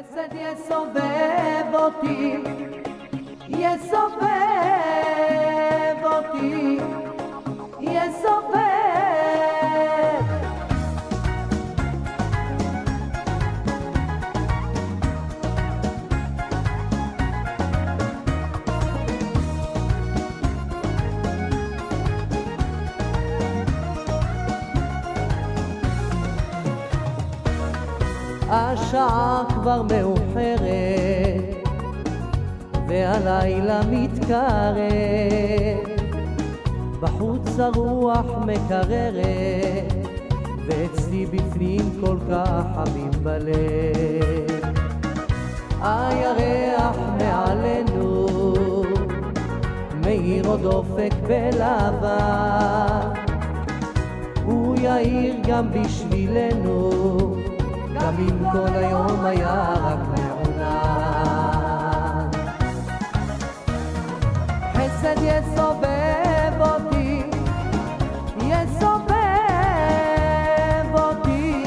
חסד יסובב אותי, יסובב אותי, יסובב. השעה כבר מאוחרת והלילה מתקרב, בחוץ הרוח מקררת ואצלי בפנים כל כך חמים בלב. הירח מעלינו מאיר עוד אופק בלבן, הוא יאיר גם בשבילנו גם אם כל היום היה רק מעונן. חסד יסובב אותי, יסובב אותי,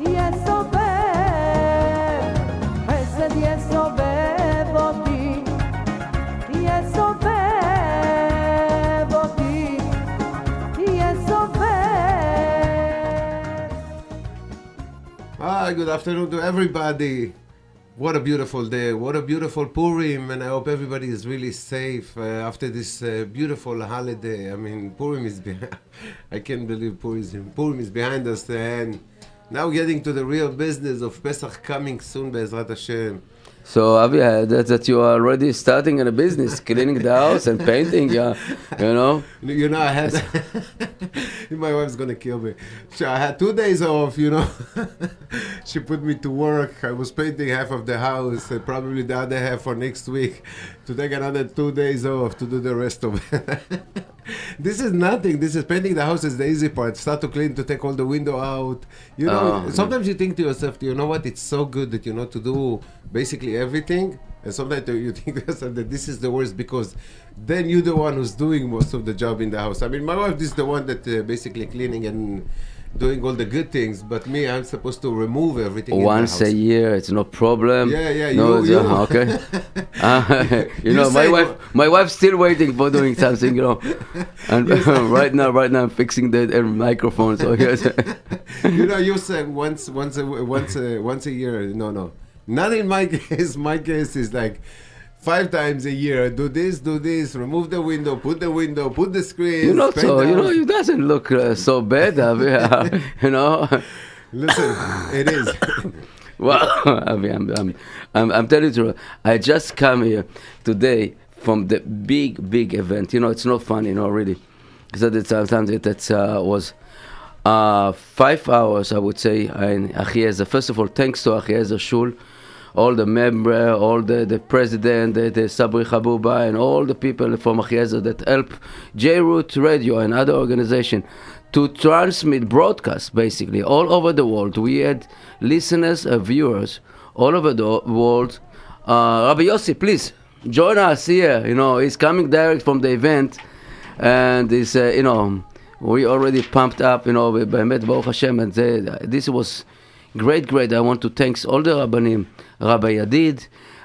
יסובב. חסד יסובב אותי, יסובב אותי, יסובב. Hi, good afternoon to everybody. What a beautiful day. What a beautiful Purim. And I hope everybody is really safe after this beautiful holiday. I mean, Purim is behind. I can't believe Purim is behind us. And now getting to the real business of Pesach coming soon, Be'ezrat Hashem. So, Avi, that you are already starting in a business, cleaning the house and painting, you know? You know, I had... my wife's going to kill me. So I had 2 days off, you know? She put me to work. I was painting half of the house, probably the other half for next week, to take another 2 days off to do the rest of it. This is nothing. This is painting the house is the easy part. Start to clean, to take all the window out. You know, sometimes you think to yourself, you know what? It's so good that you know to do basically everything. And sometimes you think to yourself that this is the worst because then you're the one who's doing most of the job in the house. I mean, my wife is the one that basically cleaning and doing all the good things, but me, I'm supposed to remove everything. Once in the house. A year, it's no problem. Yeah. No, you. Okay. You know, my wife's still waiting for doing something. You know, and right now, I'm fixing the microphone. So you know, you said once a year. No, not in my case. My case is like 5 times a year, do this, remove the window, put the screen. You know, so, you know, it doesn't look so bad, you know. Listen, it is. Well, I'm telling you, I just come here today from the big event. You know, it's not funny, you know, really. So it was 5 hours, I would say, in Achiezer. First of all, thanks to Achiezer Shul. All the members, all the president, the Sabri Chabuba, and all the people from Achiezer that help J Root Radio and other organization to transmit broadcast basically all over the world. We had listeners and viewers all over the world. Rabbi Yossi, please join us here. You know, he's coming direct from the event, and he's, you know, we already pumped up, you know, Be'emet Baruch Hashem, and this was. Great. I want to thank all the Rabbanim, Rabbi Yadid,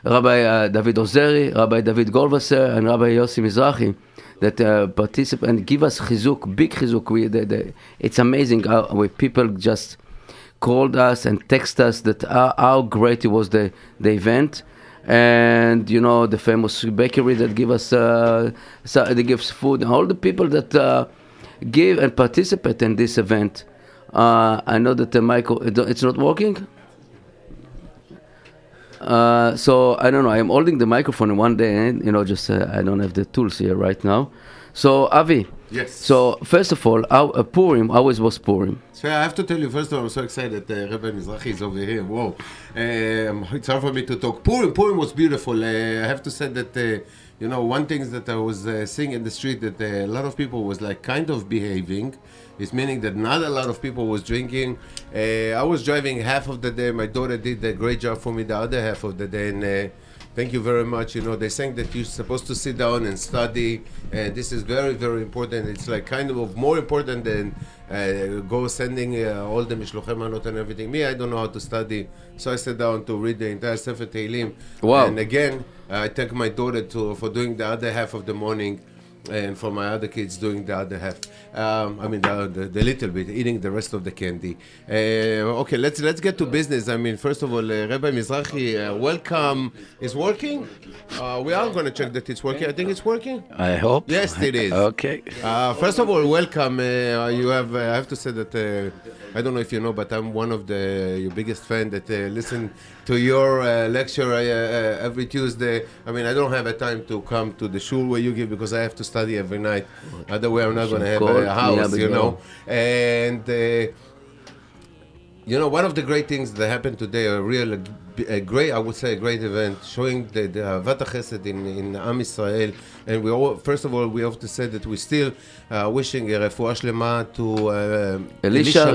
Rabbi David Ozeri, Rabbi David Golvasser, and Rabbi Yossi Mizrahi that participate and give us Chizuk, big Chizuk. It's amazing how people just called us and text us that how great it was the event. And, you know, the famous bakery that give us they gives food. All the people that give and participate in this event. I know that the it's not working. So I don't know. I'm holding the microphone in one hand, you know, just I don't have the tools here right now. So Avi. Yes. So first of all, Purim always was Purim. So I have to tell you, first of all, I'm so excited that Rabbi Mizrahi is over here. Whoa, it's hard for me to talk. Purim was beautiful. I have to say that. You know, one thing that I was seeing in the street that a lot of people was like kind of behaving. It's meaning that not a lot of people was drinking. I was driving half of the day. My daughter did a great job for me the other half of the day. And Thank you very much. You know, they're saying that you're supposed to sit down and study, and this is very, very important. It's like kind of more important than go sending all the Mishlochei Manot and everything. Me, I don't know how to study, so I sat down to read the entire Sefer Teilim. Wow. And again, I thank my daughter for doing the other half of the morning, and for my other kids doing the other half. I mean, the little bit, eating the rest of the candy. Okay, let's get to business. I mean, first of all, Rabbi Mizrahi, welcome. It's working? We are going to check that it's working. I think it's working. I hope. Yes, it is. Okay. First of all, welcome. I have to say that, I don't know if you know, but I'm one of your biggest fan that listen to your lecture every Tuesday. I mean, I don't have a time to come to the shul where you give because I have to study every night. Otherwise, I'm not going to have a house, you know. And, you know, one of the great things that happened today, a great event, showing the Ahavat HaChesed in Am Yisrael. And we all, first of all, we have to say that we're still wishing a Refua Shlema to Elisha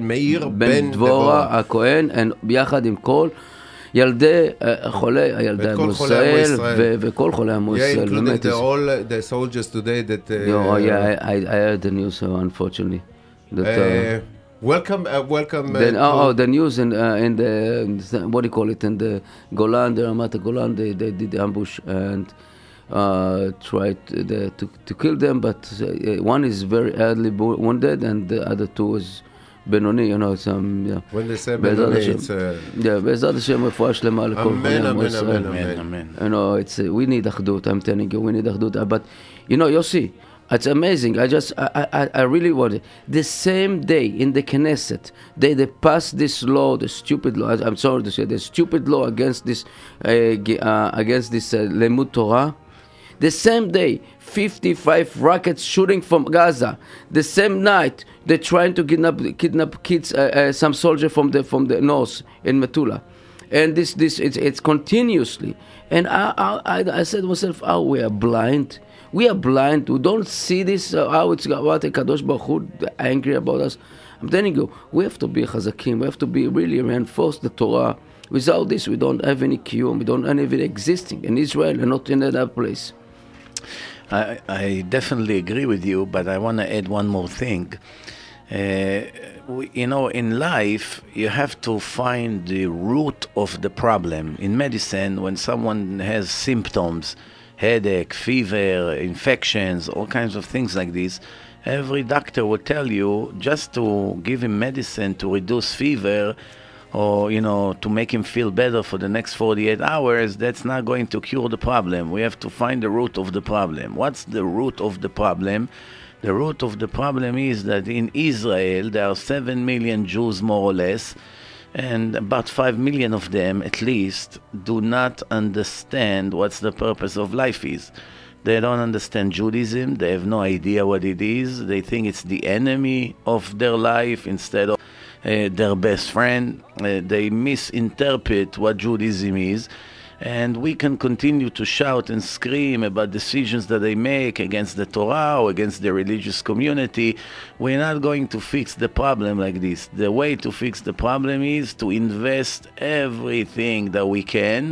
Meir, Ben Dvorah HaKohen, and Biachad Im Kol ילדי חולי, ילדי עם ישראל, וכל חולי עם ישראל. Yeah, including all the soldiers today that... No, yeah, I heard the news, unfortunately. That, welcome. The news in the, what do you call it, in the Golan, the Ramata Golan, they did the ambush and tried to kill them, but one is very badly wounded and the other two is... Benoni, you know, some, yeah. When they say Benoni, it's yeah, Be'ezrat Hashem, Refua Shlema l'kol Amen, Amen. You know, it's, we need Achdut, I'm telling you, we need Achdut. But, you know, Yossi, it's amazing. I really want it. The same day in the Knesset, they passed this law, the stupid law, I'm sorry to say, the stupid law against this Lemud Torah. The same day, 55 rockets shooting from Gaza. The same night, they're trying to kidnap kids, some soldier from the north in Metula, and this it's continuously. And I said to myself, "Oh, we are blind. We are blind. We don't see this. How it's what Kadosh Baruch Hu angry about us." I'm telling you, we have to be chazakim. We have to be really reinforce the Torah. Without this, we don't have any Qiyum. We don't have any existing in Israel and not in another place. I definitely agree with you, but I want to add one more thing. You know, in life, you have to find the root of the problem. In medicine, when someone has symptoms, headache, fever, infections, all kinds of things like this, every doctor will tell you just to give him medicine to reduce fever, or, you know, to make him feel better for the next 48 hours, that's not going to cure the problem. We have to find the root of the problem. What's the root of the problem? The root of the problem is that in Israel, there are 7 million Jews, more or less, and about 5 million of them, at least, do not understand what's the purpose of life is. They don't understand Judaism. They have no idea what it is. They think it's the enemy of their life instead of... their best friend. They misinterpret what Judaism is, and we can continue to shout and scream about decisions that they make against the Torah or against the religious community. We're not going to fix the problem like this. The way to fix the problem is to invest everything that we can.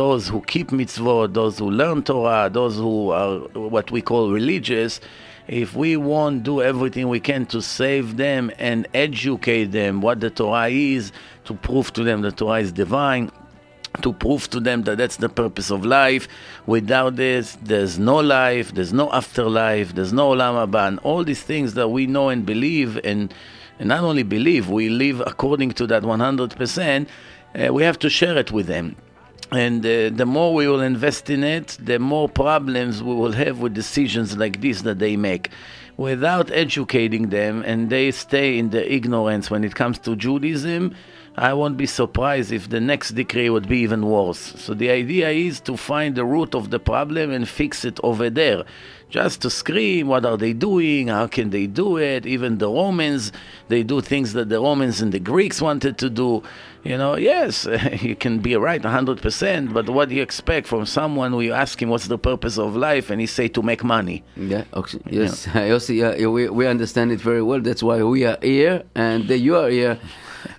Those who keep mitzvot, those who learn Torah, those who are what we call religious, if we won't do everything we can to save them and educate them what the Torah is, to prove to them the Torah is divine, to prove to them that that's the purpose of life. Without this, there's no life, there's no afterlife, there's no Olam Haba, and all these things that we know and believe, and not only believe, we live according to that 100%, we have to share it with them. And the more we will invest in it, the more problems we will have with decisions like this that they make. Without educating them, and they stay in the ignorance when it comes to Judaism, I won't be surprised if the next decree would be even worse. So the idea is to find the root of the problem and fix it over there. Just to scream, what are they doing? How can they do it? Even the Romans, they do things that the Romans and the Greeks wanted to do. You know, yes, you can be right 100%, but what do you expect from someone when you ask him what's the purpose of life and he say to make money? Yeah, okay. Yes, yeah. Yossi, we understand it very well. That's why we are here and you are here.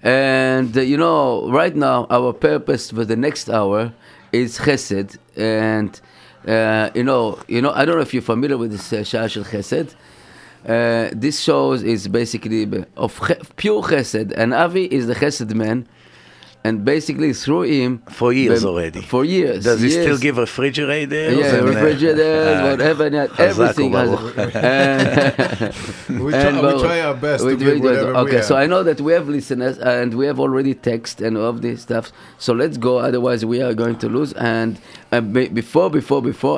And right now our purpose for the next hour is Chesed, and I don't know if you're familiar with this Shah Shel Chesed. This show is basically of pure Chesed, and Avi is the Chesed man, and basically through him for years. Does he still give refrigerators? Yeah, refrigerators, whatever, everything. We try our best to give whatever we have. So I know that we have listeners, and we have already text and all of this stuff. So let's go, otherwise we are going to lose. And before,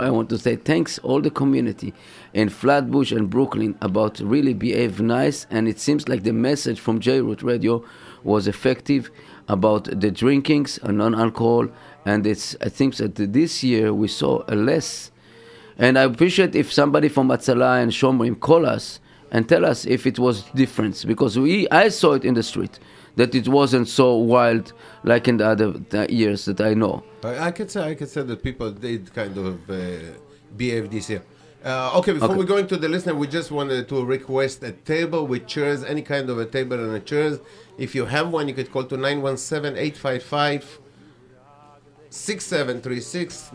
I want to say thanks all the community in Flatbush and Brooklyn about really behave nice. And it seems like the message from J Root Radio was effective about the drinkings and non-alcohol, and I think that this year we saw a less. And I appreciate if somebody from Matzala and Shomrim call us and tell us if it was different, because I saw it in the street, that it wasn't so wild like in the other years that I know. I could say that people did kind of behave this year. We go into the listener, we just wanted to request a table with chairs, any kind of a table and a chairs. If you have one, you could call to 917-855-6736,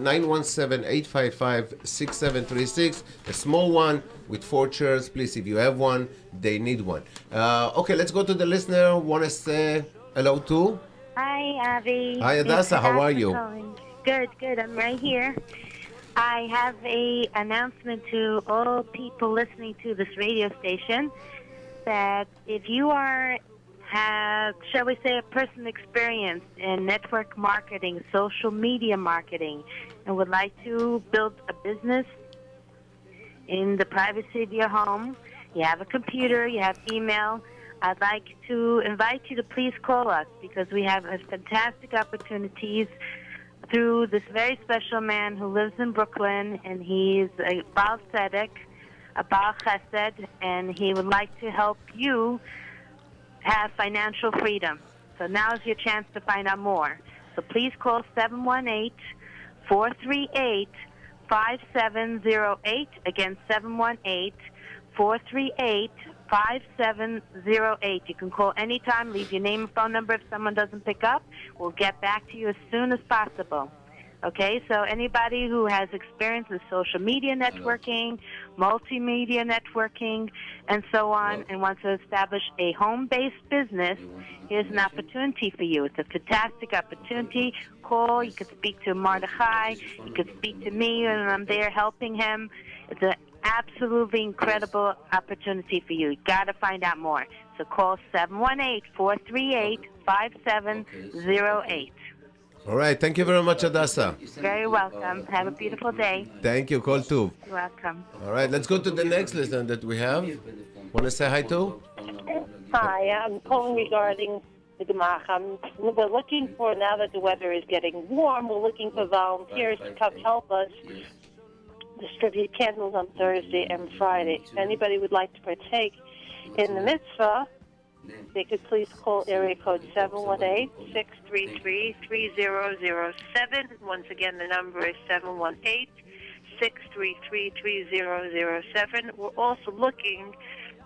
917-855-6736, a small one with 4 chairs. Please, if you have one, they need one. Let's go to the listener. Want to say hello to? Hi, Avi. Hi, Adassa. How are you? Good. I'm right here. I have an announcement to all people listening to this radio station that if you have, shall we say, a person experienced in network marketing, social media marketing, and would like to build a business in the privacy of your home, you have a computer, you have email, I'd like to invite you to please call us, because we have fantastic opportunities through this very special man who lives in Brooklyn, and he's a Baal Tzedek, a Baal Chesed, and he would like to help you have financial freedom. So now is your chance to find out more. So please call 718-438-5708. Again, 718-438-5708. You can call anytime, leave your name and phone number. If someone doesn't pick up, we'll get back to you as soon as possible. Okay, so anybody who has experience with social media networking, multimedia networking, and so on, and wants to establish a home-based business, here's an opportunity for you. It's a fantastic opportunity. Call, you could speak to Mardechai, you could speak to me, and I'm there helping him. It's an absolutely incredible opportunity for you. You got to find out more. So call 718-438-5708. All right. Thank you very much, Adassa. Very welcome. Have a beautiful day. Thank you. Call too. You're welcome. All right. Let's go to the next listener that we have. Want to say hi to? Hi. I'm calling regarding the Gemara. We're looking for, now that the weather is getting warm, we're looking for volunteers to come help us distribute candles on Thursday and Friday. If anybody would like to partake in the mitzvah, they could please call area code 718-633-3007. Once again, the number is 718-633-3007. We're also looking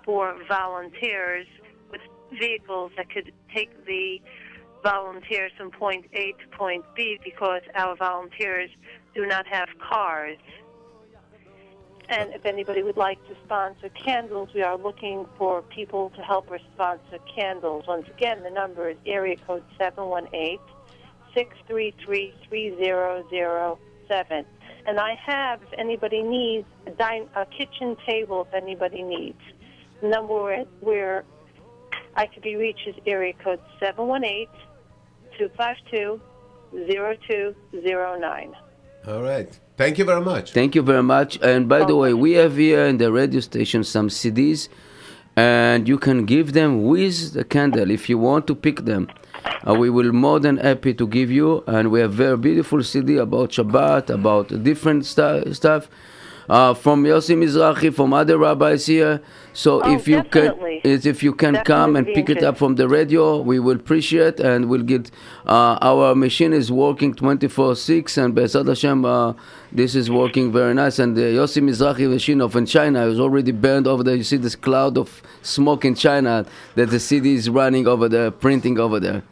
for volunteers with vehicles that could take the volunteers from point A to point B, because our volunteers do not have cars. And if anybody would like to sponsor candles, we are looking for people to help us sponsor candles. Once again, the number is area code 718-633-3007. And I have, if anybody needs, a kitchen table, if anybody needs. The number where I could be reached is area code 718-252-0209. All right. Thank you very much. Thank you very much. And by the way, we have here in the radio station some CDs, and you can give them with the candle if you want to pick them. We will more than happy to give you. And we have very beautiful CD about Shabbat, about different stuff. from Yossi Mizrahi, from other rabbis here. So if you can come and pick it up from the radio, we will appreciate, and we'll get our machine is working 24/6, and Be'ezrat Hashem, this is working very nice. And the Yossi Mizrahi machine of in China is already burned over there. You see this cloud of smoke in China that the city is running over there, printing over there.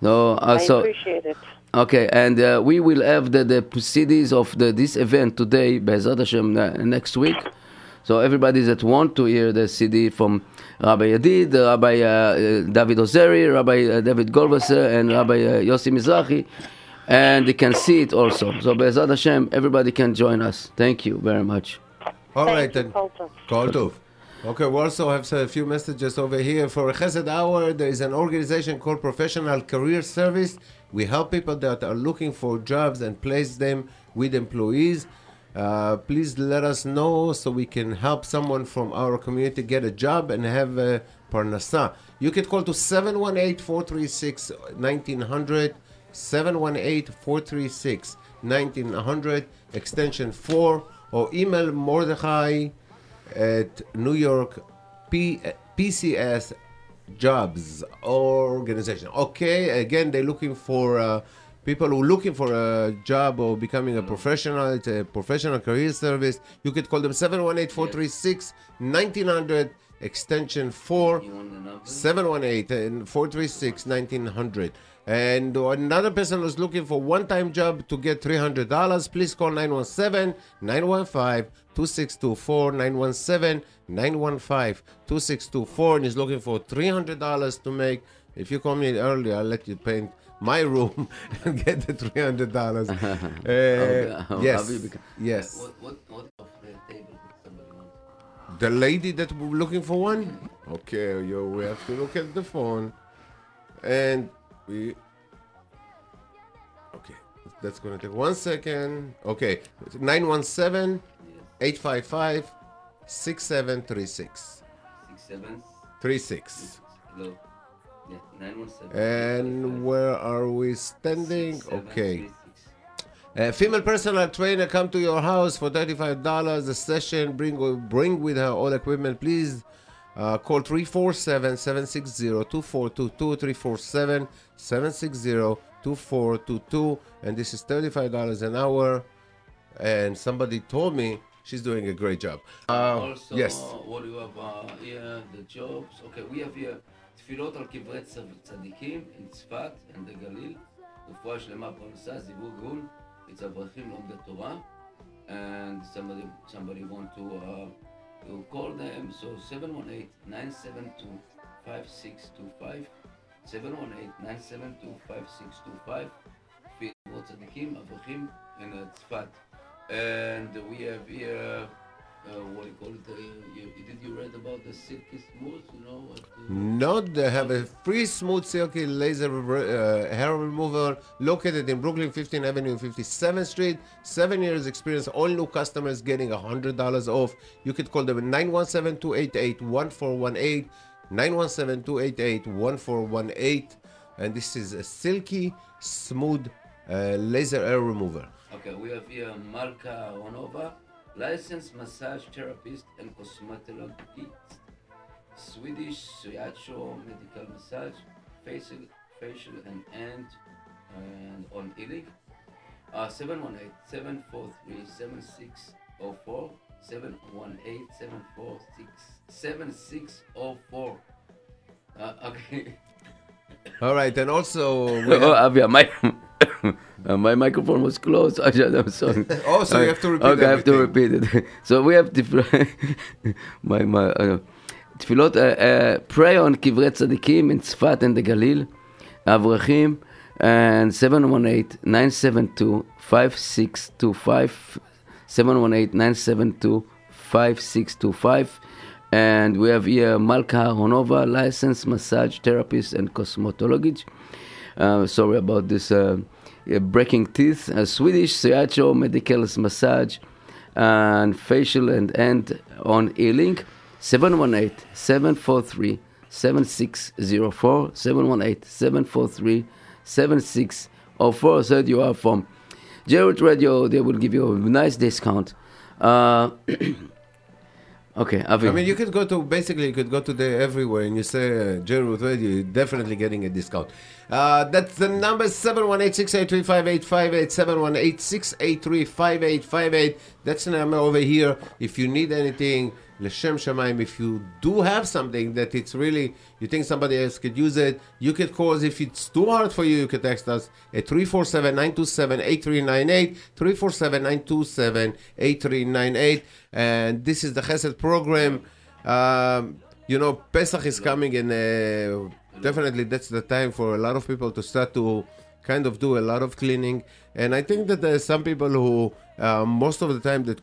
No, I appreciate it. Okay, and we will have the CDs of this event today, Be'ezrat Hashem, next week. So everybody that want to hear the CD from Rabbi Yadid, Rabbi David Ozeri, Rabbi David Golvasser, and Rabbi Yossi Mizrahi, and they can see it also. So Be'ezrat Hashem, everybody can join us. Thank you very much. All right, then. Kol Tov. Okay, we also have a few messages over here. For Chesed Hour, there is an organization called Professional Career Service. We help people that are looking for jobs and place them with employees. Please let us know so we can help someone from our community get a job and have a parnasa. You can call to 718-436-1900, 718-436-1900, extension 4, or email Mordechai at New York PCS Jobs Organization. Okay, again, they're looking for people who are looking for a job or becoming a professional. It's a professional career service. You could call them 718-436-1900, extension 4, 718-436-1900. And another person who's looking for one-time job to get $300, please call 917-915-2624, 917-915-2624, and is looking for $300 to make. If you call me earlier, I'll let you paint my room and get the $300. Yes. What of the table? The lady that we're looking for one? Okay, we have to look at the phone. And... okay, that's going to take 1 second. Okay, 917-855-6736. 6736. Hello. Yeah, 917. And where are we standing? Okay. A female personal trainer come to your house for $35 a session. Bring with her all equipment, please. Call 347-760-2422, 347-760-2422, and this is $35 an hour, and somebody told me she's doing a great job. Also, yes. What do you have here, the jobs? Okay, we have here Tfilot al Kivret Tzadikim in Tzfat and the Galil, Refua Shlema Parnasa, Zivug Hul, it's Avrahim Lomdei Torah, and somebody want to... you call them, so 718-972-5625, 718-972-5625, Fit Tzadikim, Avrahim, and Tzfat. And we have here, what you call it, did you read about the silky smooth, you know? No, they have a free smooth silky laser hair remover located in Brooklyn 15th Avenue, 57th Street. 7 years experience, all new customers getting $100 off. You could call them 917-288-1418, 917-288-1418. And this is a silky smooth laser hair remover. Okay, we have here Malka Onova, licensed massage therapist and cosmetologist, Swedish Shiatsu medical massage, facial and hand, and on Ilig. 718-743-7604, 718-746-7604. Okay. All right, and also... my microphone was closed. I'm sorry. Oh, so you have to repeat it. Okay, everything. I have to repeat it. So we have different... Tfilot, pray on Kivret Tzadikim in Tzfat and the Galil, Avrahim, and 718-972-5625, 718-972-5625. And we have here Malka Honova, licensed massage therapist and cosmetologist. Sorry about this breaking teeth. Swedish Shiatsu medical massage and facial and end on healing. 718-743-7604, 718-743-7604. So you are from J Root Radio. They will give you a nice discount Okay, Avi. I mean, you could go to, basically, you could go today everywhere and you say, J Root Radio, you're definitely getting a discount. That's the number, 718-683-5858, 718-683-5858. That's the number over here. If you need anything, L'Shem Shemaim, if you do have something that it's really, you think somebody else could use it, you could call us. If it's too hard for you, you could text us at 347-927-8398, 347-927-8398. And this is the Chesed program. You know, Pesach is coming, and definitely that's the time for a lot of people to start to kind of do a lot of cleaning. And I think that there are some people who, most of the time, that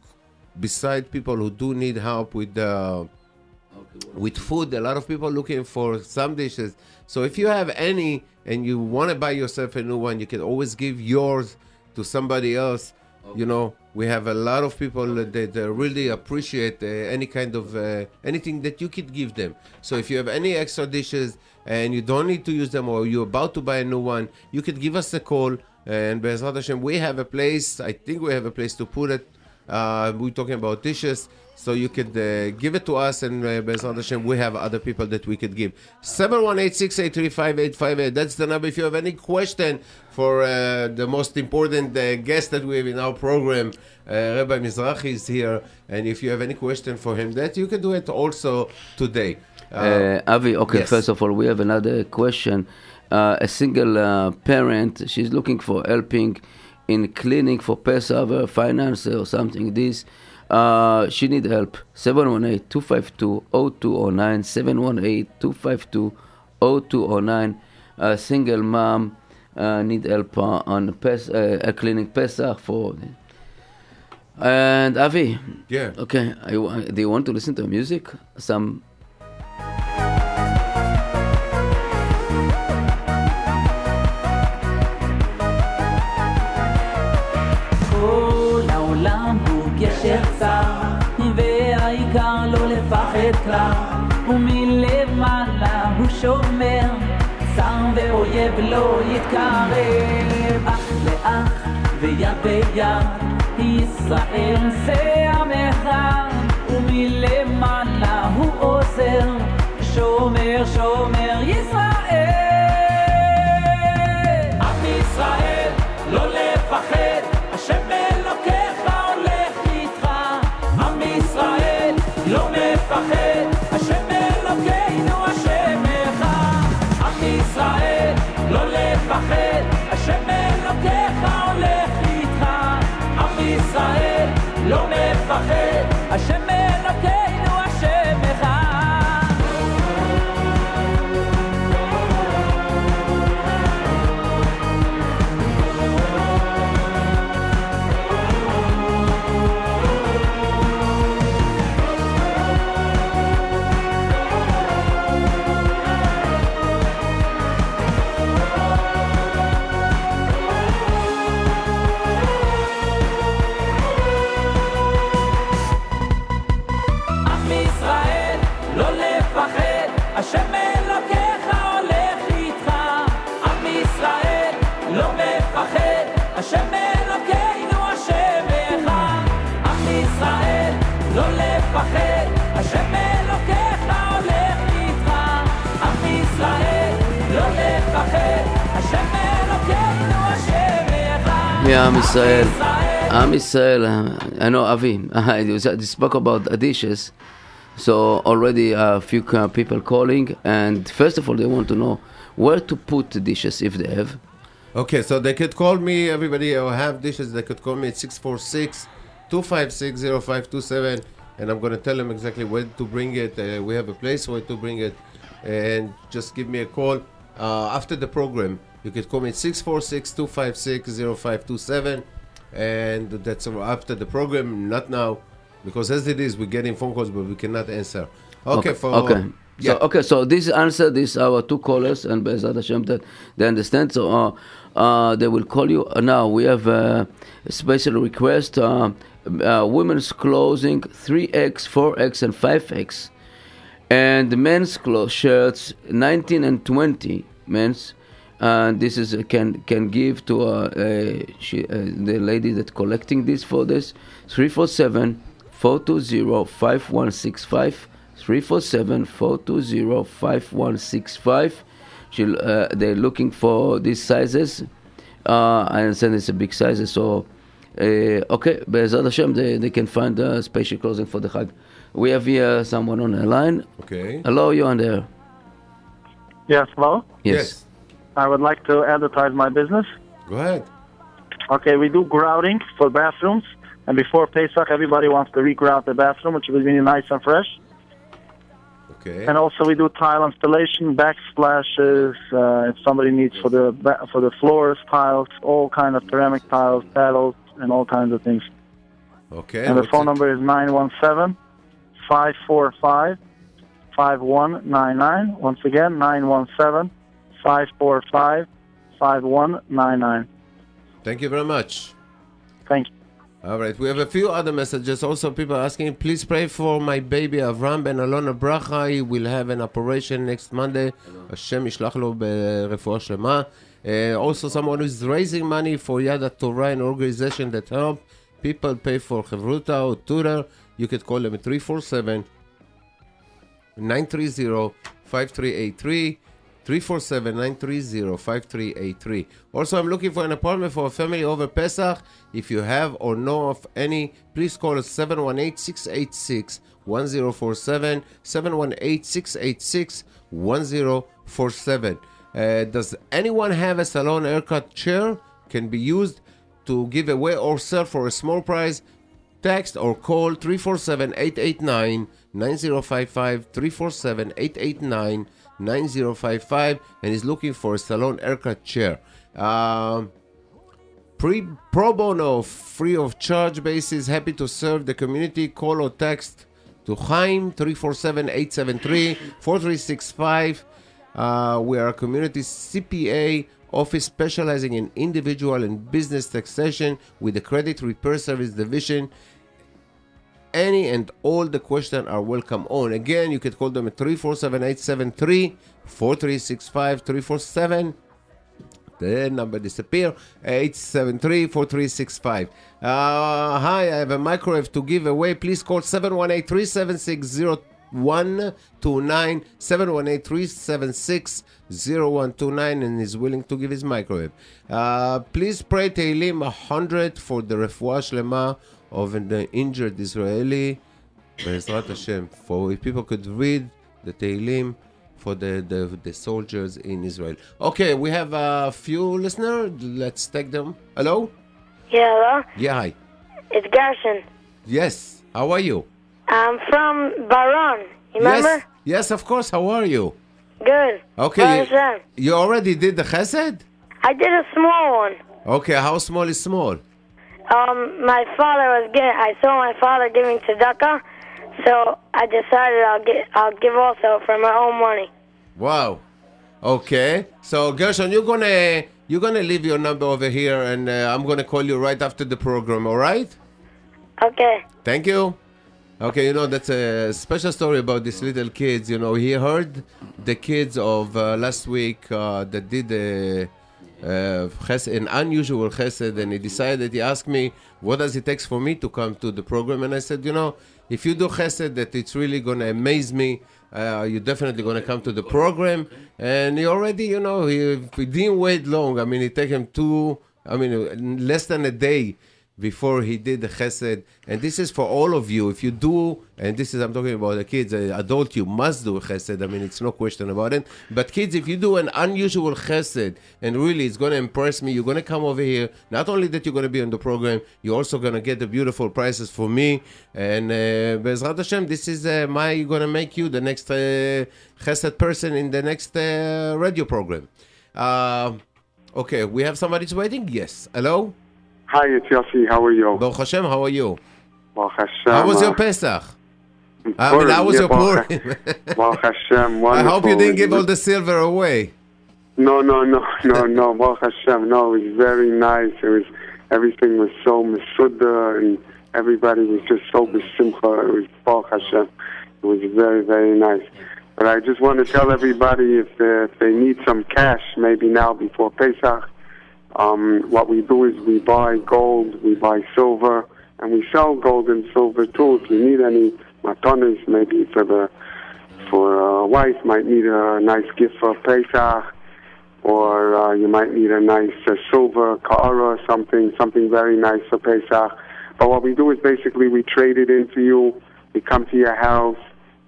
besides people who do need help with food, a lot of people looking for some dishes. So if you have any and you want to buy yourself a new one, you can always give yours to somebody else. Okay. You know, we have a lot of people that really appreciate any kind of anything that you could give them. So if you have any extra dishes and you don't need to use them, or you're about to buy a new one, you could give us a call. And Be'ezrat Hashem, we have a place. I think we have a place to put it. We're talking about dishes, so you could give it to us, and Be'ezrat Hashem, we have other people that we could give. 718-683-5858, that's the number. If you have any question for the most important guest that we have in our program, Rabbi Mizrahi is here, and if you have any question for him, that you can do it also today. Avi, okay, yes. First of all, we have another question. A single parent, she's looking for helping in cleaning for Passover, finance or something. This she need help. 718-252-0209, 718-252-0209. A single mom need help on cleaning Pesach for. And Avi, yeah, okay. Do you want to listen to music? Some. והעיקר לא לפחד כלל, ומלמעלה הוא שומר, שר ואויב לא יתקרב. אח לאח ויד ביד, ישראל זה עם אחד, ומלמעלה הוא עוזר, שומר שומר ישראל. עם ישראל לא לפחד, השם אלוקינו לא מפחד, השם אלוקינו השם אחד. עם ישראל לא לפחד, השם אלוקיך הולך איתך. עם ישראל לא מפחד, השם אלוקינו השם אחד. השם אלוקיך הולך איתך, עם ישראל לא מפחד, השם אלוקינו השם אחד. עם ישראל לא לפחד, השם אלוקיך הולך איתך, עם ישראל לא לפחד, השם אלוקינו השם אחד. עם ישראל, עם ישראל. I know, Avi, you spoke about dishes. So already a few people calling, and first of all, they want to know where to put the dishes if they have. Okay, so they could call me, everybody who have dishes, they could call me at 646-256-0527, and I'm going to tell them exactly when to bring it. We have a place where to bring it, and just give me a call. After the program, you could call me at 646-256-0527, and that's after the program, not now. Because as it is, we're getting phone calls, but we cannot answer. Okay, yeah. So this answer, this our two callers, and Be'ezrat Hashem that they understand. So they will call you now. We have a special request: women's clothing 3X, 4X, and 5X, and men's clothes shirts 19 and 20 men's, and this is can give to the lady that's collecting this for this, 347-420-5165, 347-420-5165. They're looking for these sizes. I understand it's a big size, so okay, Be'ezrat Hashem, they can find a special clothing for the Chag. We have here someone on the line. Okay. Hello, you're on there. Yes, hello? Yes. I would like to advertise my business. Go ahead. Okay, we do grouting for bathrooms, and before Pesach, everybody wants to regrout the bathroom, which will be nice and fresh. Okay. And also we do tile installation, backsplashes, if somebody needs for the floors, tiles, all kind of ceramic tiles, paddles, and all kinds of things. Okay. And the phone number is 917-545-5199. Once again, 917-545-5199. Thank you very much. Thank you. All right, we have a few other messages. Also, people asking, please pray for my baby Avram ben Alona Bracha. He will have an operation next Monday. Hashem yishlach lo b'Refua Shlema. Also, someone who's raising money for Yad Torah, an organization that help people pay for Chavruta or tutor. You could call them at 347-930-5383. 347-930-5383. Also, I'm looking for an appointment for a family over Pesach. If you have or know of any, please call us 718-686-1047, 718-686-1047. Does anyone have a salon haircut chair? Can be used to give away or sell for a small price. Text or call 347-889-9055, 347-889-9055. 9055, and is looking for a salon haircut chair. Pro bono, free of charge basis, happy to serve the community. Call or text to Chaim, 347-873-4365. We are a community CPA office specializing in individual and business taxation with the Credit Repair Service Division. Any and all the questions are welcome on. Again, you can call them at 347-873-4365, 347. The number disappear, 873-4365. Hi, I have a microwave to give away. Please call 718-376-0129, 718-376-0129, and is willing to give his microwave. Please pray Teilim 100 for the Refua Shlema of an injured Israeli. Be'ezrat Hashem, for if people could read the Teilim for the soldiers in Israel. Okay, we have a few listeners. Let's take them. Hello? Yeah, hello? Yeah, hi. It's Garson. Yes, how are you? I'm from Baron, remember? Yes, of course, how are you? Good. Okay, you already did the chesed? I did a small one. Okay, how small is small? My father was giving. I saw my father giving tzedakah, so I decided I'll give also from my own money. Wow. Okay. So Gershon, you're gonna leave your number over here, and I'm gonna call you right after the program. All right? Okay. Thank you. Okay, you know, that's a special story about these little kids. You know, he heard the kids of last week that did the. An unusual chesed, and he decided, he asked me, what does it take for me to come to the program? And I said, you know, if you do chesed, that it's really going to amaze me. You're definitely going to come to the program. And he already, you know, he didn't wait long. I mean, it took him less than a day before he did the chesed. And this is for all of you. If you do, and this is, I'm talking about the kids, adult, you must do chesed. I mean, it's no question about it. But kids, if you do an unusual chesed, and really it's going to impress me, you're going to come over here. Not only that you're going to be on the program, you're also going to get the beautiful prizes for me. And Be'ezrat Hashem, this is my going to make you the next chesed person in the next radio program. Okay, we have somebody's waiting? Yes. Hello? Hi, it's Yossi. How are you? Baruch Hashem, how are you? Baruch Hashem. How was your Pesach? How was your Purim? Baruch Hashem, wonderful. I hope you didn't give all the silver away. No. Baruch Hashem, no. It was very nice. Everything was so mesuda, and everybody was just so b'simcha. It was Baruch Hashem. It was very, very nice. But I just want to tell everybody if they need some cash, maybe now before Pesach, what we do is we buy gold, we buy silver, and we sell gold and silver too. If you need any matonis, maybe for a wife, might need a nice gift for Pesach, or you might need a nice silver ka'ara or something very nice for Pesach. But what we do is basically we trade it in for you. We come to your house.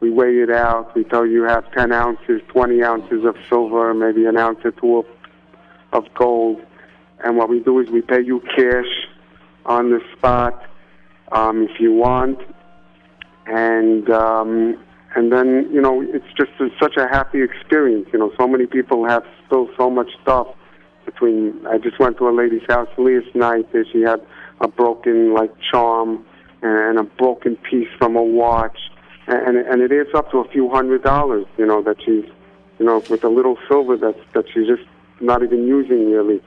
We weigh it out. We tell you have 10 ounces, 20 ounces of silver, maybe an ounce or two of gold. And what we do is we pay you cash on the spot if you want. And then, you know, it's just such a happy experience. You know, so many people have still so much stuff between. I just went to a lady's house last night and she had a broken, charm and a broken piece from a watch. And it adds up to a few $100s, you know, that she's, you know, with a little silver that she's just not even using really.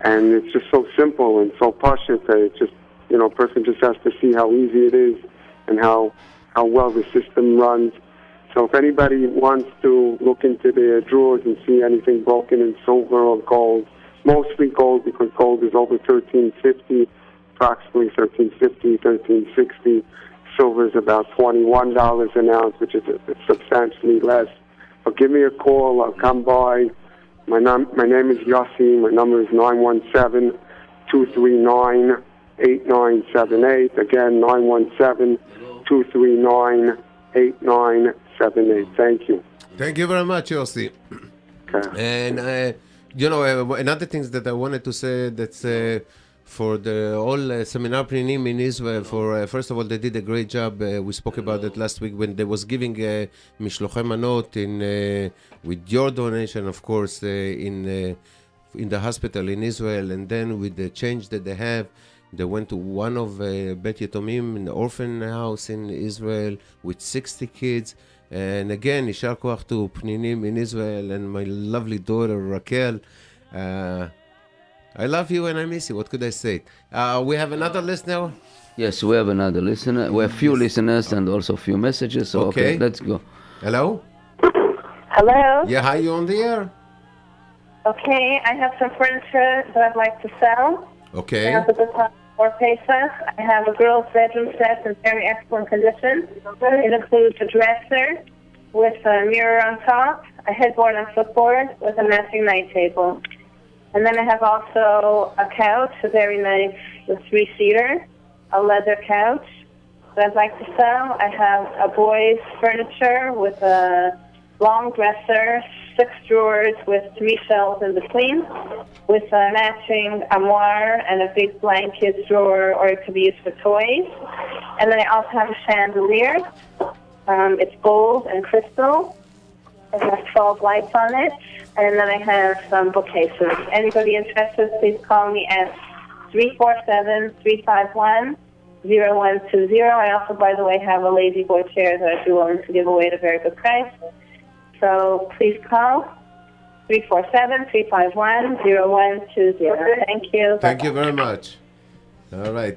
And it's just so simple and so posh that it's just, you know, a person just has to see how easy it is and how well the system runs. So if anybody wants to look into their drawers and see anything broken in silver or gold, mostly gold because gold is over $13.50, approximately $13.50, $13.60. Silver is about $21 an ounce, which is substantially less. But give me a call. I'll come by. My name is Yossi. My number is 917-239-8978. Again, 917-239-8978. Thank you. Thank you very much, Yossi. Okay. And, another thing that I wanted to say that's... for the all seminar Pninim in Israel, first of all, they did a great job. We spoke about it last week when they was giving Mishlochei Manot with your donation, of course, in the hospital in Israel. And then with the change that they have, they went to one of Bet Yetomim, an orphan house in Israel, with 60 kids. And again, Yishar Koach to Pninim in Israel and my lovely daughter, Raquel. I love you and I miss you. What could I say? We have another listener? Yes, we have another listener. We have few listeners and also few messages. So okay, let's go. Hello? Hello? Yeah, hi, you on the air? Okay, I have some furniture that I'd like to sell. Okay. I have a good time for Pesach. I have a girl's bedroom set in very excellent condition. It includes a dresser with a mirror on top, a headboard and footboard with a matching night table. And then I have also a couch, a very nice three-seater, a leather couch that I'd like to sell. I have a boy's furniture with a long dresser, 6 drawers with 3 shelves in between, with a matching armoire and a big blanket drawer, or it could be used for toys. And then I also have a chandelier. It's gold and crystal. It has 12 lights on it, and then I have some bookcases. Anybody interested, please call me at 347-351-0120. I also, by the way, have a lazy boy chair that I'd be willing to give away at a very good price. So please call 347-351-0120. Thank you. Thank you very much. All right.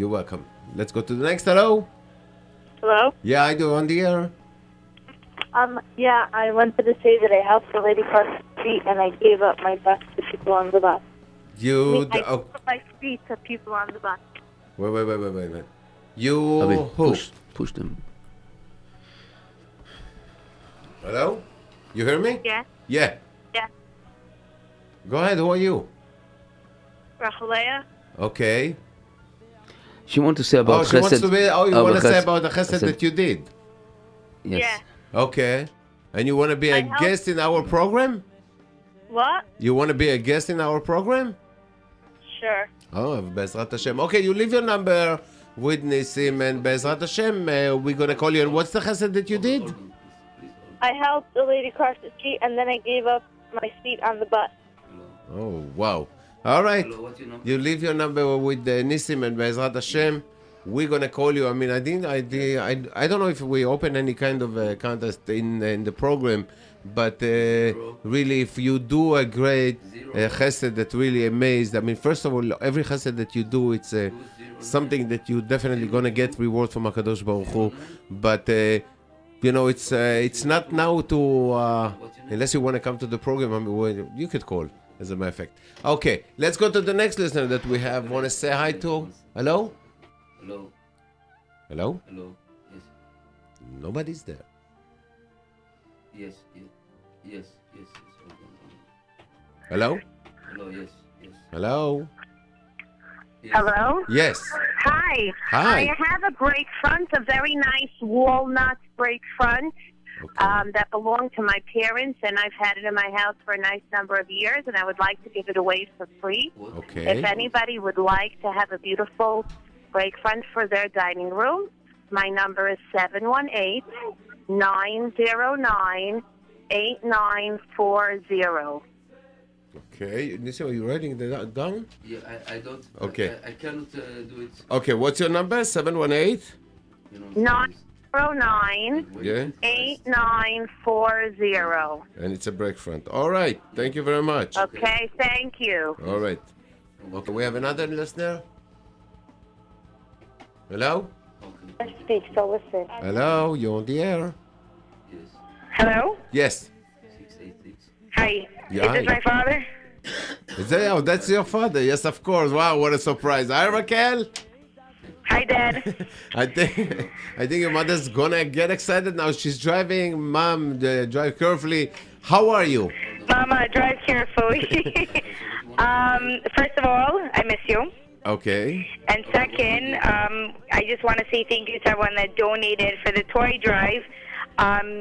You're welcome. Let's go to the next. Hello? Hello? Yeah, I do on the air. Yeah, I wanted to say that I helped the lady cross the street and I gave up my bus to people on the bus. I gave up my street to people on the bus. Wait. Push them. Hello? You hear me? Yeah. Go ahead, who are you? Rachelea. Okay. She wants to say about Chesed. You want to say about the Chesed that you did? Yes. Yeah. Okay. And you want to be a guest in our program? What? You want to be a guest in our program? Sure. Oh, Bezrat Hashem. Okay, you leave your number with Nisim and Bezrat Hashem. We're going to call you. And what's the chesed that you did? I helped the lady cross the street and then I gave up my seat on the bus. Oh, wow. All right. Hello, what's your number? You leave your number with Nisim and Bezrat Hashem. We're gonna call you. I mean, I don't know if we open any kind of contest in the program, but really, if you do a great chesed that really amazed. I mean, first of all, every chesed that you do, it's something that you definitely gonna get reward from HaKadosh Baruch Hu. But you know, it's not now to, unless you want to come to the program, I mean, well, you could call, as a matter of fact. Okay, let's go to the next listener that we have. Want to say hi to? Hello? Hello? Hello? Hello? Yes. Nobody's there. Yes, yes, yes, yes. Hello? Hello, yes, yes. Hello? Yes. Hello? Yes. Hi. Hi. I have a break front, a very nice walnut break front, okay, that belonged to my parents, and I've had it in my house for a nice number of years, and I would like to give it away for free. Okay. If anybody would like to have a beautiful break front for their dining room, my number is 718-909-8940. Okay, Nisim, are you writing that down? Yeah, I don't. Okay. I cannot do it. Okay, what's your number? 718? 909-8940. And it's a break front. All right, thank you very much. Okay, thank you. All right. Okay, we have another listener. Hello? I speak, so listen. Hello, you're on the air. Yes. Hello? Yes. Hi. Yeah, is this my father? Is that, oh, that's your father. Yes, of course. Wow, what a surprise. Hi, Raquel. Hi, Dad. I think your mother's going to get excited now. She's driving. Mom, drive carefully. How are you? Mama, drive carefully. First of all, I miss you. Okay. And second, I just want to say thank you to everyone that donated for the toy drive.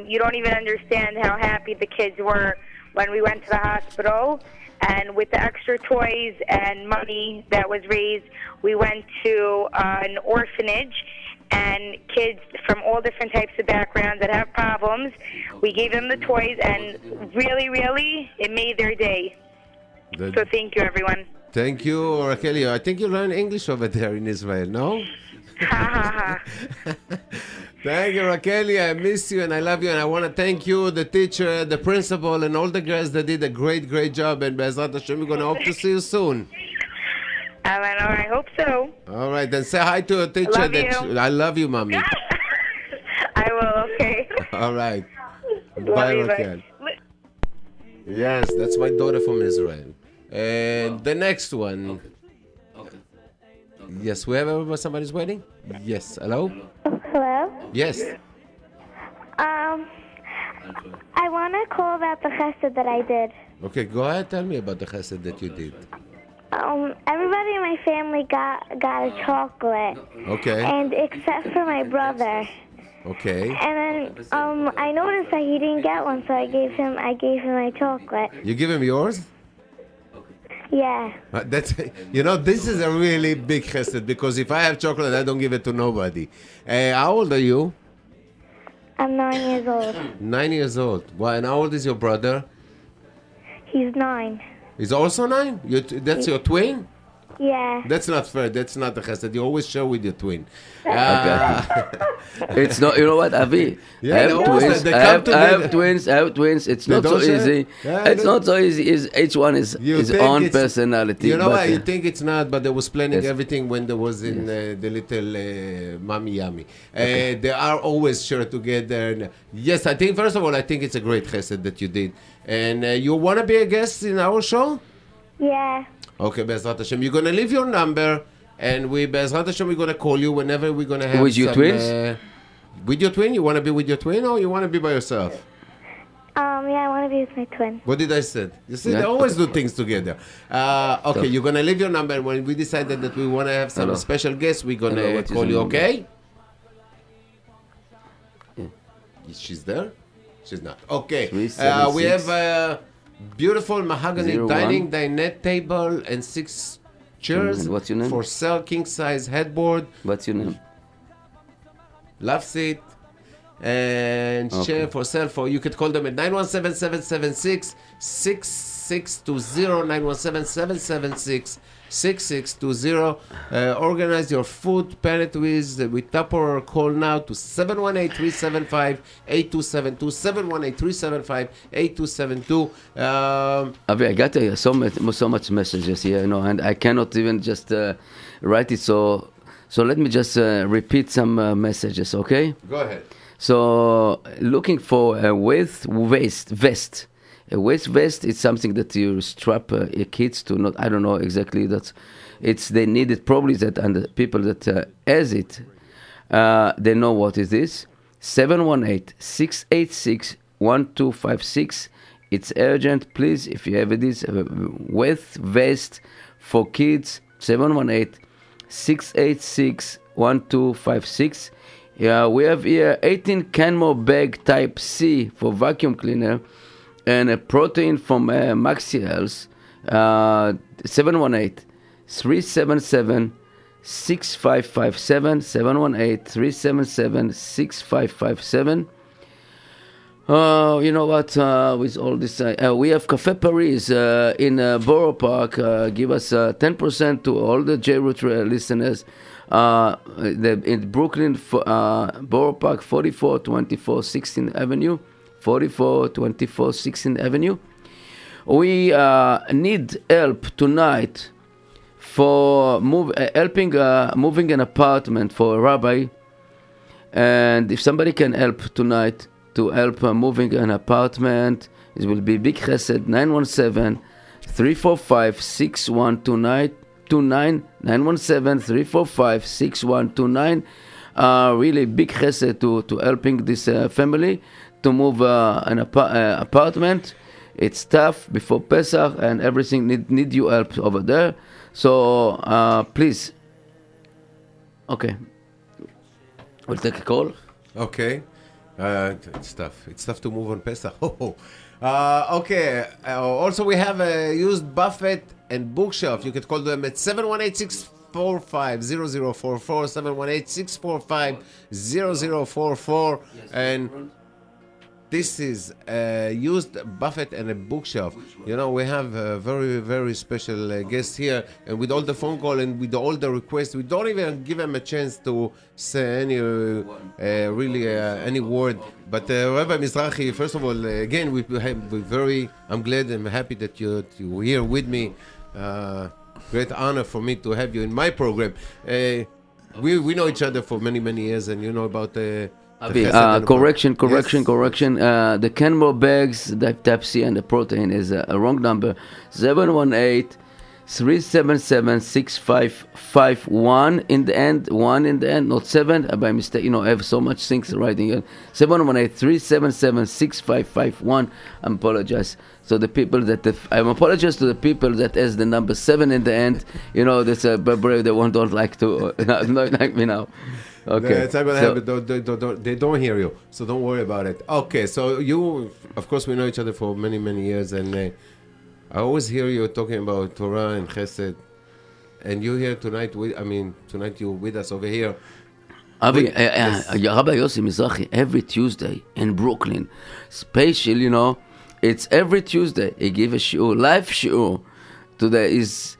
You don't even understand how happy the kids were when we went to the hospital, and with the extra toys and money that was raised, we went to an orphanage, and kids from all different types of backgrounds that have problems, we gave them the toys, and really, really, it made their day. So thank you, everyone. Thank you, Raquelio. I think you learned English over there in Israel, no? Ha, ha, ha. Thank you, Raquelia. I miss you and I love you, and I want to thank you, the teacher, the principal, and all the girls that did a great, great job. And Be'ezrat Hashem, we're going to hope to see you soon. All right, I hope so. All right, then say hi to a teacher. I love you, Mommy. I will, okay. All right. Bye, Raquel. Yes, that's my daughter from Israel. And the next one. Okay. Okay. Okay. Yes, we have somebody's waiting. Yes, hello? Hello? Yes. I want to call about the chesed that I did. Okay, go ahead. Tell me about the chesed that you did. Everybody in my family got a chocolate. Okay. And except for my brother. Okay. And then I noticed that he didn't get one, so I gave him my chocolate. You give him yours? Yeah. That's, you know, this is a really big chesed, because if I have chocolate, I don't give it to nobody. How old are you? I'm 9 years old. 9 years old. Wow, and how old is your brother? He's 9. He's also 9? That's your twin? Yeah. That's not fair. That's not a chesed. You always share with your twin. Okay. It's not, you know what, Avi? Yeah, I have twins. I have twins. It's not so easy. Yeah, it's not so easy. Each one is his own personality. You know what? You think it's not, but I was planning everything when there was in the little Mommy Yummy. Okay. They are always shared together. And, yes, I think, first of all, I think it's a great chesed that you did. And you want to be a guest in our show? Yeah. Okay, Be'ezrat Hashem, you're going to leave your number, and Be'ezrat Hashem, we're going to call you whenever we're going to have with your twins? With your twin? You want to be with your twin, or you want to be by yourself? Yeah, I want to be with my twin. What did I say? You see, they always do things together. Okay, you're going to leave your number, and when we decided that we want to have some special guests, we're going to call you, okay? She's there? She's not. Okay, we have... beautiful mahogany dinette table and 6 chairs. What's your name? For sale, king size headboard. What's your name? Love seat and chair for sale. You could call them at 917-776-6620. 917-776-6620. Organize your food pantries with Tupperware. Call now to 718-375-8272. 718-375-8272. Avi, I got so much messages here, you know, and I cannot even just write it. So let me just repeat some messages, okay? Go ahead. So looking for a waist vest. A waist vest is something that you strap kids to. Not, I don't know exactly. That's, it's they need it probably, that, and the people that has it, they know what is this. 718-686-1256. It's urgent. Please, if you have this waist vest for kids, 718-686-1256. Yeah, we have here 18 Canmo bag type C for vacuum cleaner and a protein from Maxi Health. 718-377-6557. Oh, you know what? With all this, we have Café Paris in Borough Park. Give us 10% to all the J Root listeners. In Brooklyn, Borough Park, 4424 16th Avenue. We need help tonight for helping moving an apartment for a rabbi. And if somebody can help tonight, to help moving an apartment, it will be Big Chesed, 917-345-6129, 917-345-6129. Really Big Chesed to helping this family to move an apartment. It's tough before Pesach and everything need you help over there. So please. Okay. We'll take a call. Okay. It's tough. It's tough to move on Pesach. Okay. Also, we have a used buffet and bookshelf. You can call them at 718-645-0044, 718-645-0044. And this is a used buffet and a bookshelf. You know, we have a very, very special guest here. And with all the phone call and with all the requests, we don't even give him a chance to say any word. But Rabbi Mizrahi, first of all, again, I'm glad and happy that you were here with me. Great honor for me to have you in my program. We know each other for many, many years, and you know about correction. The Kenmore bags, the Type C and the protein is a wrong number. 718-377-6551 in the end. One in the end, not seven. By mistake, you know, I have so much things writing here. 718-377-6551. I apologize. So the people that I apologize to the people that has the number seven in the end. You know, that's brave. They don't like to not like me now. Okay, it's not gonna happen. They don't hear you, so don't worry about it. Okay, so you, of course, we know each other for many, many years, and I always hear you talking about Torah and Chesed, and you here tonight. Tonight you're with us over here. Rabbi Yossi Mizrahi every Tuesday in Brooklyn, special. You know, it's every Tuesday he gives a shiur, live shiur. Today is,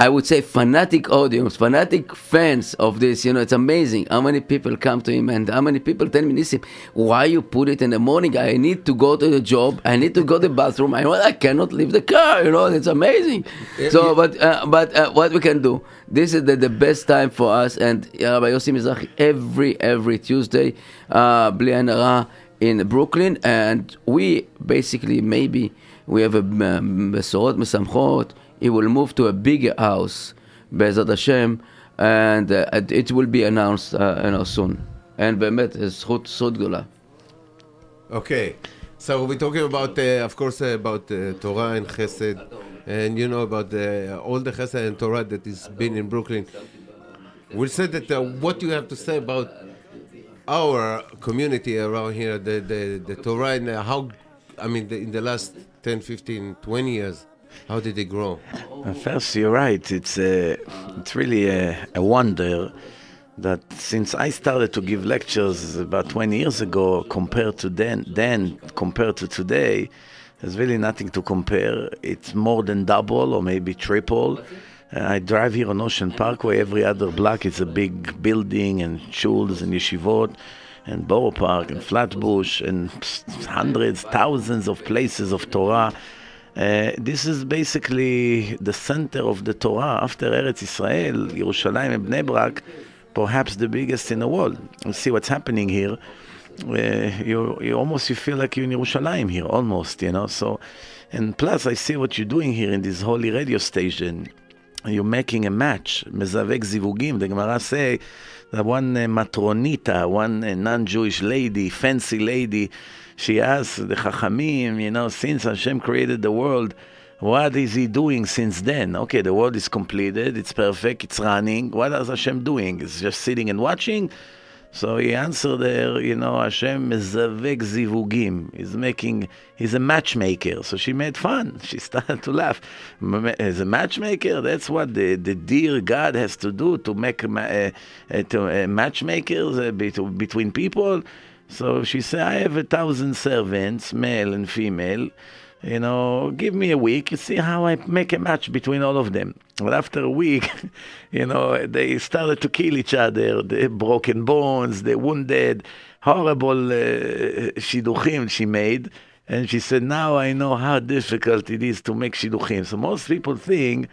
I would say, fanatic audience, fanatic fans of this. You know, it's amazing how many people come to him and how many people tell me, Nisim, why you put it in the morning? I need to go to the job. I need to go to the bathroom. I cannot leave the car. You know, it's amazing. So, but what we can do, this is the best time for us. And Rabbi Yossi Mizrahi every Tuesday, Bli Ayin Hara in Brooklyn. And we basically, maybe, we have a Mesorot Mesamchot. He will move to a bigger house, Be'ezrat Hashem, and it will be announced soon. And Be'emet is Zchut Gedola. Okay, so we're talking about, of course, about Torah and Chesed, and you know about all the Chesed and Torah that is been in Brooklyn. We'll say that what you have to say about our community around here, the Torah, and in the last 10, 15, 20 years. How did it grow? First, you're right. It's really a wonder that since I started to give lectures about 20 years ago, compared to then compared to today, there's really nothing to compare. It's more than double or maybe triple. I drive here on Ocean Parkway. Every other block, it's a big building and shuls and yeshivot and Borough Park and Flatbush and hundreds, thousands of places of Torah. This is basically the center of the Torah after Eretz Israel, Yerushalayim and Bnei Brak, perhaps the biggest in the world. You see what's happening here. you feel like you're in Yerushalayim here, almost, you know. So, and plus I see what you're doing here in this holy radio station. You're making a match. Mezavek zivugim. The Gemara say that one matronita, one non-Jewish lady, fancy lady, she asked the Chachamim, you know, since Hashem created the world, what is he doing since then? Okay, the world is completed, it's perfect, it's running. What is Hashem doing? Is just sitting and watching? So he answered there, you know, Hashem mezavek zivugim. He's a matchmaker. So she made fun. She started to laugh. As a matchmaker, that's what the dear God has to do, to make matchmakers between people. So she said, I have 1,000 servants, male and female. You know, give me a week, you see how I make a match between all of them. But after a week, you know, they started to kill each other. They broken bones, they wounded, horrible Shiduchim she made. And she said, now I know how difficult it is to make Shiduchim. So most people think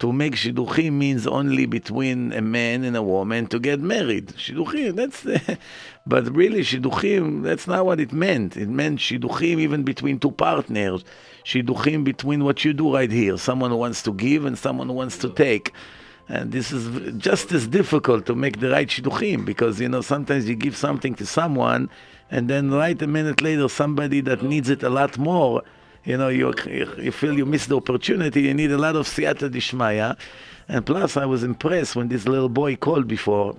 to make Shiduchim means only between a man and a woman to get married. Shiduchim, that's the... But really, Shiduchim, that's not what it meant. It meant Shiduchim even between two partners. Shiduchim between what you do right here. Someone who wants to give and someone who wants to take. And this is just as difficult to make the right Shiduchim because, you know, sometimes you give something to someone and then right a minute later, somebody that needs it a lot more, you know, you feel you missed the opportunity. You need a lot of siyata dishmaya. And plus, I was impressed when this little boy called before.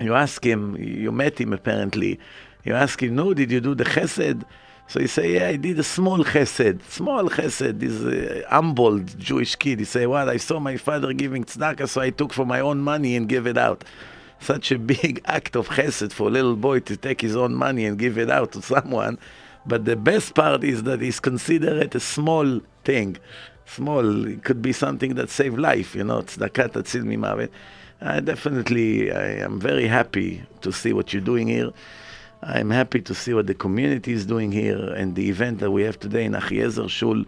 You ask him, you met him apparently. You ask him, no, did you do the chesed? So he say, yeah, I did a small chesed. Small chesed, this humble Jewish kid. He say, well, I saw my father giving tzedakah, so I took for my own money and gave it out. Such a big act of chesed for a little boy to take his own money and give it out to someone. But the best part is that he's considered a small thing. Small, it could be something that saved life, you know, tzedakah tatzil mimavet. I am very happy to see what you're doing here. I'm happy to see what the community is doing here and the event that we have today in Achiezer Shul,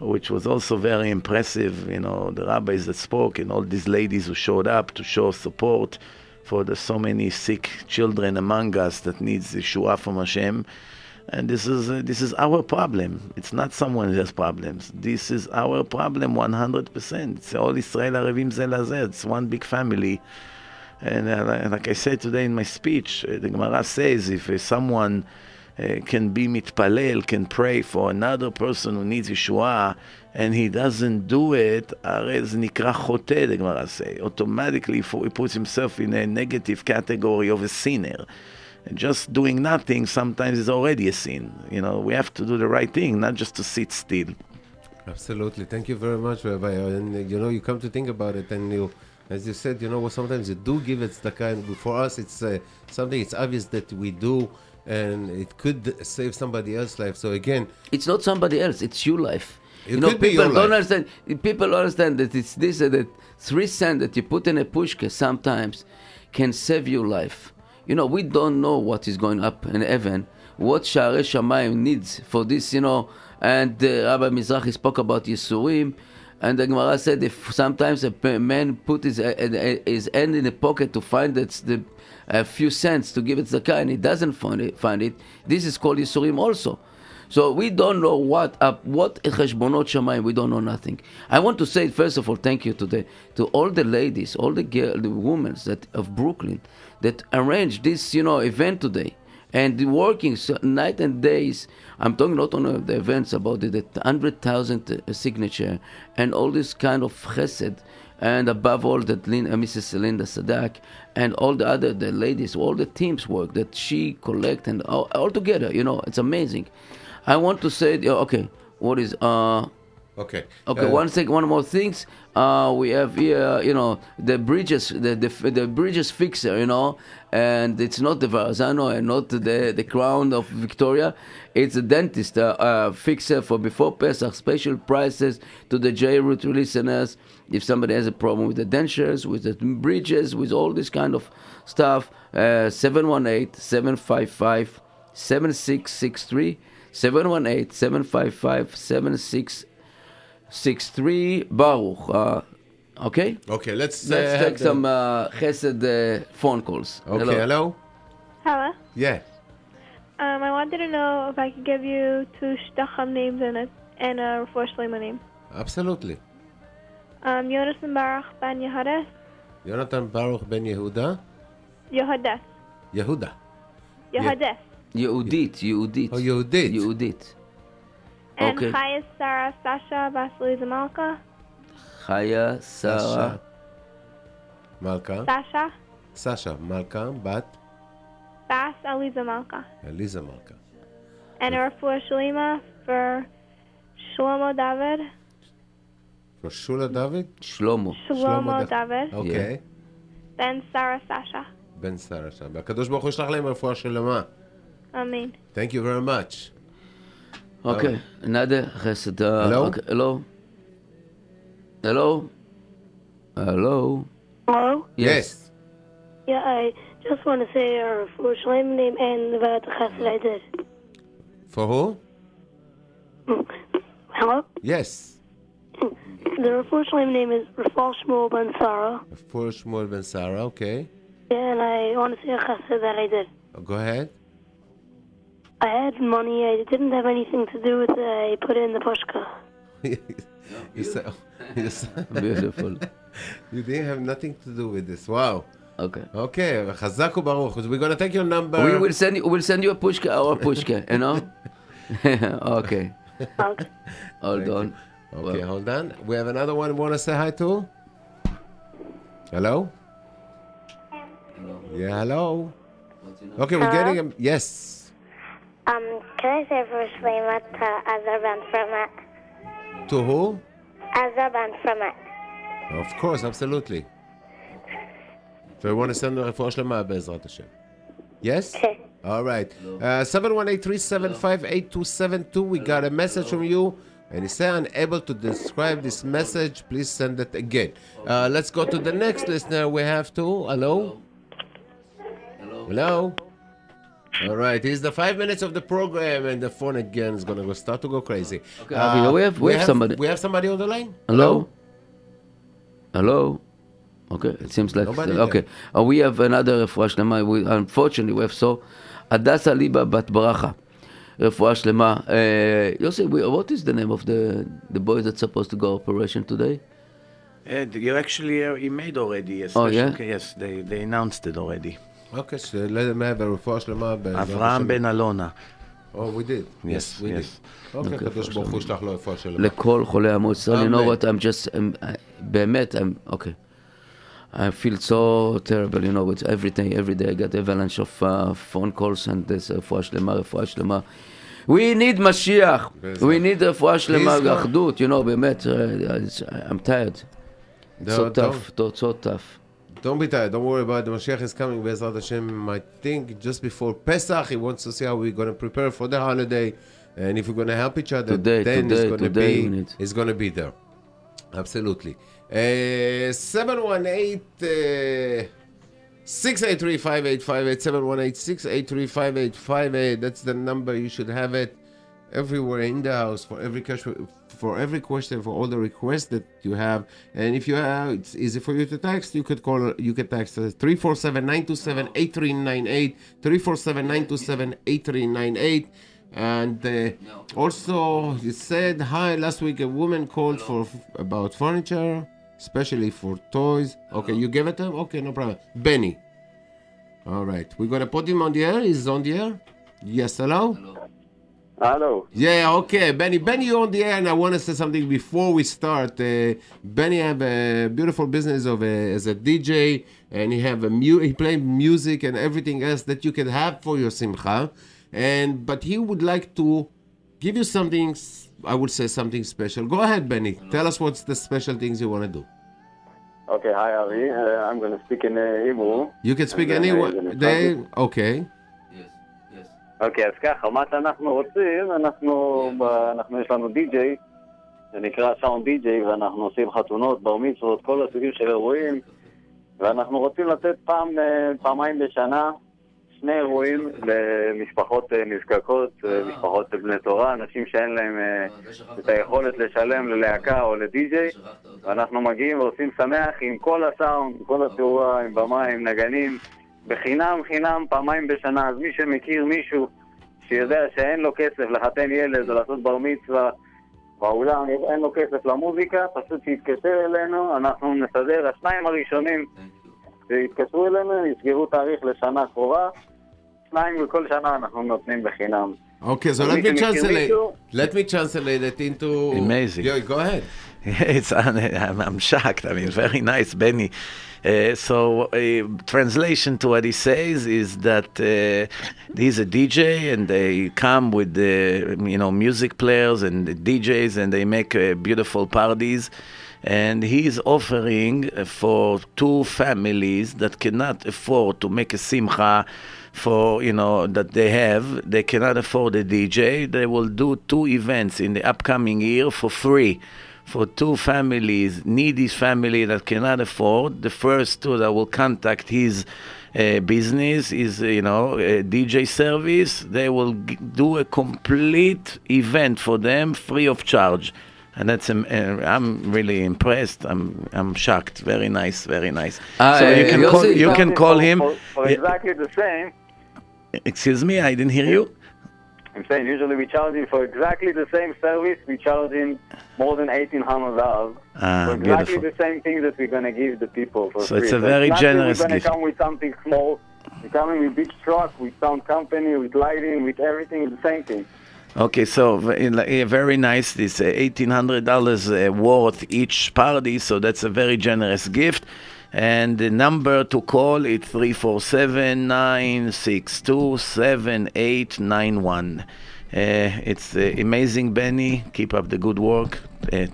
which was also very impressive. You know, the rabbis that spoke and all these ladies who showed up to show support for the so many sick children among us that needs Yeshua from Hashem. And this is our problem. It's not someone else's problems. This is our problem 100%. It's all Israel Arevim Zel Hazel. It's one big family. And like I said today in my speech, the Gemara says if someone can be mitpalel, can pray for another person who needs Yeshua, and he doesn't do it, arez nikra chote, the Gemara says. Automatically he puts himself in a negative category of a sinner. And just doing nothing sometimes is already a sin. You know, we have to do the right thing, not just to sit still. Absolutely. Thank you very much, Rabbi. And, you know, you come to think about it, and you, as you said, you know, sometimes you do give it tzedakah, and for us it's something it's obvious that we do, and it could save somebody else's life. So again... It's not somebody else, it's your life. People understand that it's this, that 3 cents that you put in a pushka sometimes can save your life. You know, we don't know what is going up in heaven, what Sha'arei Shamayim needs for this, you know. And Rabbi Mizrahi spoke about Yesurim, and the Gemara said if sometimes a man put his hand in the pocket to find a few cents to give it zakah, and he doesn't find it, this is called Yesurim also. So we don't know what Cheshbonot Shamayim, we don't know nothing. I want to say, first of all, thank you today to all the ladies, all the women that of Brooklyn that arranged this, you know, event today. And the working night and days, I'm talking not on the events about the 100,000 signature and all this kind of chesed. And above all, that Mrs. Selinda Sadak and all the other the ladies, all the teams work that she collect and all together, you know, it's amazing. I want to say, okay, what is, one more things. We have here, you know, the bridges fixer, you know, and it's not the Verrazano and not the crown of Victoria. It's a dentist fixer for before Pesach, special prices to the J Root listeners. If somebody has a problem with the dentures, with the bridges, with all this kind of stuff, 718-755-7663. 718-755-7663 Baruch. Okay? Okay, let's take some Chesed phone calls. Okay, hello? Hello? Yeah. I wanted to know if I could give you two Shiduchim names and a Refua Shlema name. Absolutely. Yonatan Baruch ben Yehuda. Yonatan Baruch ben Yehuda. Yehuda. Yehuda. Yehuda. Yehudit. Oh, Yehudit. And okay. Chaya, Sarah, Sasha, Vasily, Malka. Chaya, Sarah, Malka. Sasha, Malka, Bat. Bas, Eliza Malka. And a Refua Shlema for Shlomo David. Okay. Yeah. Ben Sarah Sasha. Kadosh Baruch Hu yishlach lehem Refua Shlema. Amen. Thank you very much. Okay. Another Chesed. Hello? Yes. Yeah, I just want to say our Refua Shlema name and about the Chesed I did. For who? Hello? Yes. The Refua Shlema name is Refal Shmuel Ben Sarah. Refal Shmuel Ben Sarah, okay. Yeah, and I want to say a Chesed that I did. Oh, go ahead. I had money. I didn't have anything to do with it. I put it in the pushka. Beautiful. You didn't have nothing to do with this. Wow. Okay. Chazak u Baruch. We're going to take your number. We will send you. We'll send you a pushka. You know. Okay. Hold on. Okay, hold on. We have another one. Want to say hi to? Hello. Yeah, hello. Okay, we're getting him. Yes. Can I say Refua Shlema to Azarban from it? To who? Azarban from it. Of course, absolutely. So we want to send Refua Shlema Be'ezrat Hashem. Yes? Okay. All right. 718-375-8272. We got a message from you. And he said, unable to describe this message. Please send it again. Let's go to the next listener. We have to. Hello? All right, it's the 5 minutes of the program, and the phone again is going to start to go crazy. Okay, we have somebody. We have somebody on the line. Hello. Okay, it seems like okay. We have another Refua Shlema. Unfortunately, we have Adasa Liba Bat Baracha, Refua Shlema. Yossi, what is the name of the boy that's supposed to go operation today? You actually he made already. Yes. Oh yeah. Yes, they announced it already. Okay, so let them have a Refua Shlema. Avraham ben Alona. Oh, we did. Yes, we did. Okay, Kadosh Baruch Hu yishlach lo Refua Shlema. Lekol cholei amo Yisrael. You know what? Okay. I feel so terrible. You know, with every day I get avalanche of phone calls and this Refua Shlema. We need Mashiach. We need Refua Shlema. Achdut. You know, באמת. I'm tired. So tough. Don't be tired. Don't worry about it. The Mashiach is coming. Be'ezrat Hashem, I think, just before Pesach. He wants to see how we're going to prepare for the holiday. And if we're going to help each other, it's going to be there. Absolutely. 718-683-5858. 718-683-5858. That's the number. You should have it everywhere in the house for every question. For all the requests that you have, and if you have, it's easy for you to text. You could text 347-927-8398, 347-927-8398, and also you said hi last week. A woman called about furniture, especially for toys. Okay, you gave it to him. Okay, no problem. Benny. All right, we're gonna put him on the air. He's on the air. Yes, hello. Hello. Yeah, okay. Benny, you're on the air, and I want to say something before we start. Benny have a beautiful business as a DJ, and he have he play music and everything else that you can have for your Simcha. But he would like to give you something, I would say something special. Go ahead, Benny. Tell us what's the special things you want to do. Okay, hi, Ari. I'm going to speak in Hebrew. You can speak any way. Okay. אוקיי, אז ככה, מה שאנחנו רוצים, יש לנו די-ג'יי, זה נקרא שאונד די-ג'יי, ואנחנו עושים חתונות, בר מצוות, כל הסוגים של אירועים, ואנחנו רוצים לתת פעמיים בשנה, שני אירועים למשפחות נזקקות, משפחות בני תורה, אנשים שאין להם את היכולת לשלם ללהקה או לדי-ג'יי, ואנחנו מגיעים ועושים שמח עם כל הסאונד, עם כל התאורה, עם במה, עם נגנים, בחינם, פעמיים בשנה. אז מי שמכיר מישהו שיודע שאין לו כסף לחתן ילד או לעשות בר מצווה באולם, אין לו כסף למוזיקה, פשוט שיתקשר אלינו, אנחנו נסדר. השניים הראשונים שיתקשרו אלינו, יסגרו תאריך לשנה קרובה, שניים בכל שנה אנחנו נותנים בחינם. Okay, so let me translate it into... Amazing. Yeah, go ahead. It's I'm shocked. I mean, very nice, Benny. So translation to what he says is that he's a DJ and they come with the music players and the DJs and they make beautiful parties. And he's offering for two families that cannot afford to make a simcha for, that they have. They cannot afford a DJ. They will do two events in the upcoming year for free. For two families, needy family that cannot afford. The first two that will contact his business is, a DJ service. They will do a complete event for them free of charge. And that's I'm really impressed. I'm shocked. Very nice, very nice. So you can call him. For exactly the same. Excuse me, I didn't hear you. I'm saying usually we charge him for exactly the same service. We charge him more than $1,800 for exactly the same thing that we're going to give the people for free. So it's a very generous gift. We're going to come with something small. We're coming with big truck, with sound company, with lighting, with everything, the same thing. Okay, so very nice. This $1,800 worth each party, so that's a very generous gift. And the number to call is 347-962-7891. It's amazing, Benny. Keep up the good work.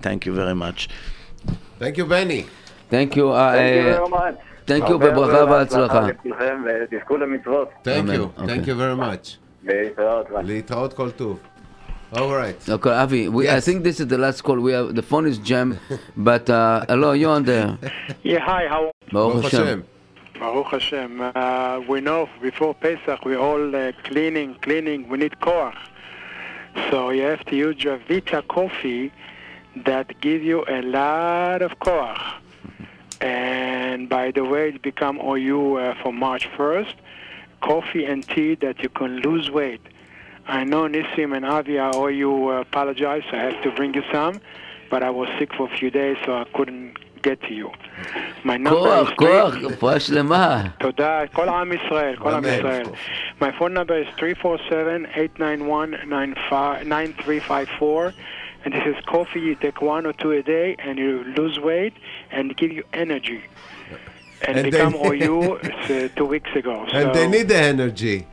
Thank you very much. Thank you, Benny. Thank you. Thank you very much. Thank you. Thank you. Thank you very much. להתראות כל טוב. All right. Okay, Avi, I think this is the last call. We have the phone is jammed, but hello, you on there? Yeah, hi. How? Baruch Hashem. We know before Pesach we all cleaning. We need koach. So you have to use Javita coffee that gives you a lot of koach. And by the way, it become OU for March 1st. Coffee and tea that you can lose weight. I know Nisim and Avi, I owe you apologize. I have to bring you some, but I was sick for a few days, so I couldn't get to you. My number is My phone number is 347-891-9354, and this is coffee. You take one or two a day, and you lose weight and give you energy. And become OU 2 weeks ago. So. And they need the energy.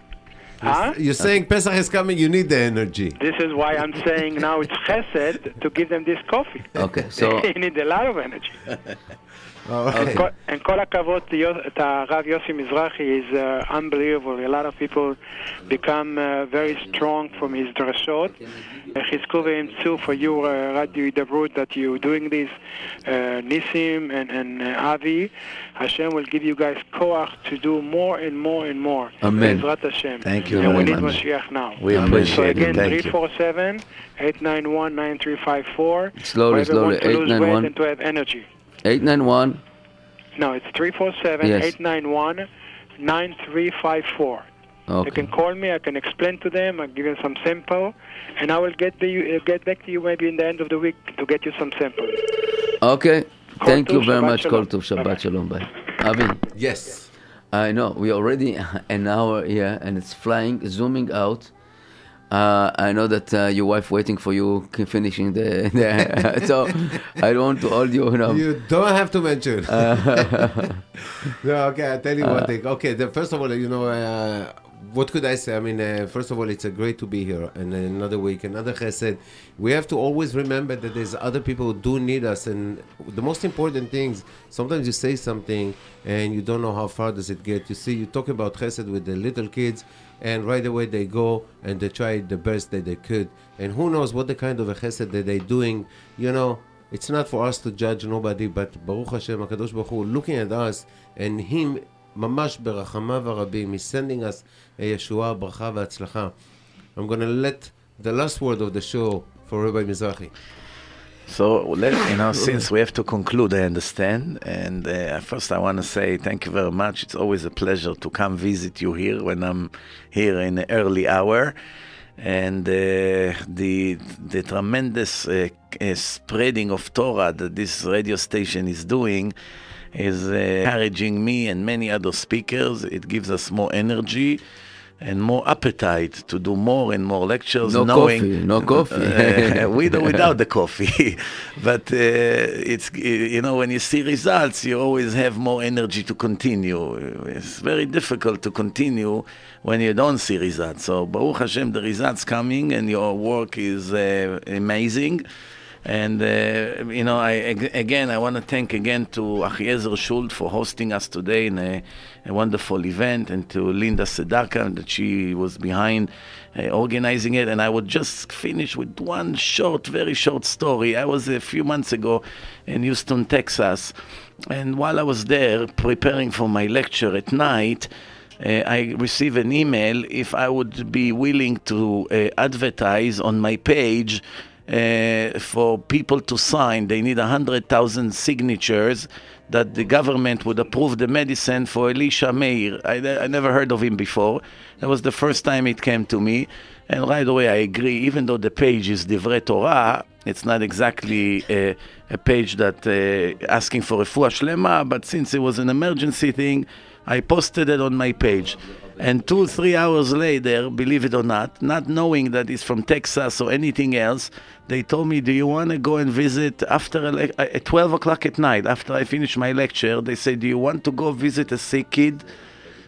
Huh? You're saying Pesach is coming, you need the energy. This is why I'm saying now it's Chesed to give them this coffee. Okay, so... they need a lot of energy. All right. And Kol HaKavod to Rabbi Yossi Mizrahi is unbelievable. A lot of people become very strong from his drashot. Chizkuvim too for you, Radio Yidavut, that you're doing this. Nisim and Avi, Hashem will give you guys koach to do more and more and more. Amen. Thank you very much. And we need Mashiach now. We appreciate it. So again, 347-891-9354. Slowly. 891. And to have energy. 891. No, it's 347 891 9354. Okay. You can call me. I can explain to them. I'll give you some sample, and I will get back to you maybe in the end of the week to get you some sample. Okay. Thank you very much. Kol Tov. Shabbat Shalom. Bye. Avi. Yes. I know. We already an hour here, and it's flying, zooming out. I know that your wife waiting for you, finishing the so I don't want to hold you. You don't have to mention. No, okay, I'll tell you one thing. Okay, first of all, what could I say? I mean, first of all, it's great to be here. And another week, another chesed. We have to always remember that there's other people who do need us. And the most important things, sometimes you say something and you don't know how far does it get. You see, you talk about chesed with the little kids. And right away they go and they try the best that they could. And who knows what the kind of a chesed that they're doing. It's not for us to judge nobody, but Baruch Hashem, HaKadosh Baruch Hu, looking at us and Him, mamash berachamav harabim, He's sending us a Yeshua, bracha v'atzlacha. I'm going to let the last word of the show for Rabbi Mizrahi. So, since we have to conclude, I understand. And first I want to say thank you very much. It's always a pleasure to come visit you here when I'm here in the early hour. and the tremendous spreading of Torah that this radio station is doing is encouraging me and many other speakers. It gives us more energy and more appetite to do more and more lectures. No coffee. With or without the coffee. But it's, you know, when you see results, you always have more energy to continue. It's very difficult to continue when you don't see results. So Baruch Hashem, the results coming, and your work is amazing. And, you know, I want to thank again to Achiezer Shul for hosting us today in a wonderful event, and to Linda Sadak, that she was behind organizing it. And I would just finish with one very short story. I was a few months ago in Houston, Texas, and while I was there preparing for my lecture at night, I received an email if I would be willing to advertise on my page for people to sign. They need 100,000 signatures that the government would approve the medicine for Elisha Meir. I never heard of him before. That was the first time it came to me, and right away I agree, even though the page is Divrei Torah, it's not exactly a page that asking for Refua Shlema, but since it was an emergency thing, I posted it on my page. And 2-3 hours later, believe it or not knowing that it's from Texas or anything else, they told me, do you want to go and visit after at 12 o'clock at night, after I finish my lecture? They say, do you want to go visit a sick kid?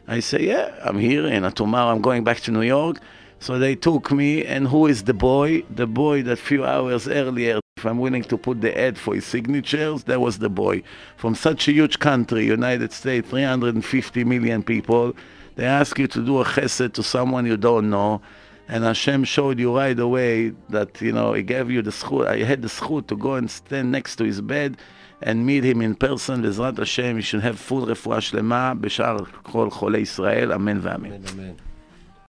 I say, yeah, I'm here, and tomorrow I'm going back to New York. So they took me, and who is the boy? The boy that few hours earlier, if I'm willing to put the ad for his signatures, that was the boy. From such a huge country, United States, 350 million people, they ask you to do a chesed to someone you don't know, and Hashem showed you right away that, you know, He gave you the schut. I had the schut to go and stand next to his bed and meet him in person. Bezrat Hashem, you should have full refuah shlema b'shar kol cholei Israel. Amen v'amen. Amen.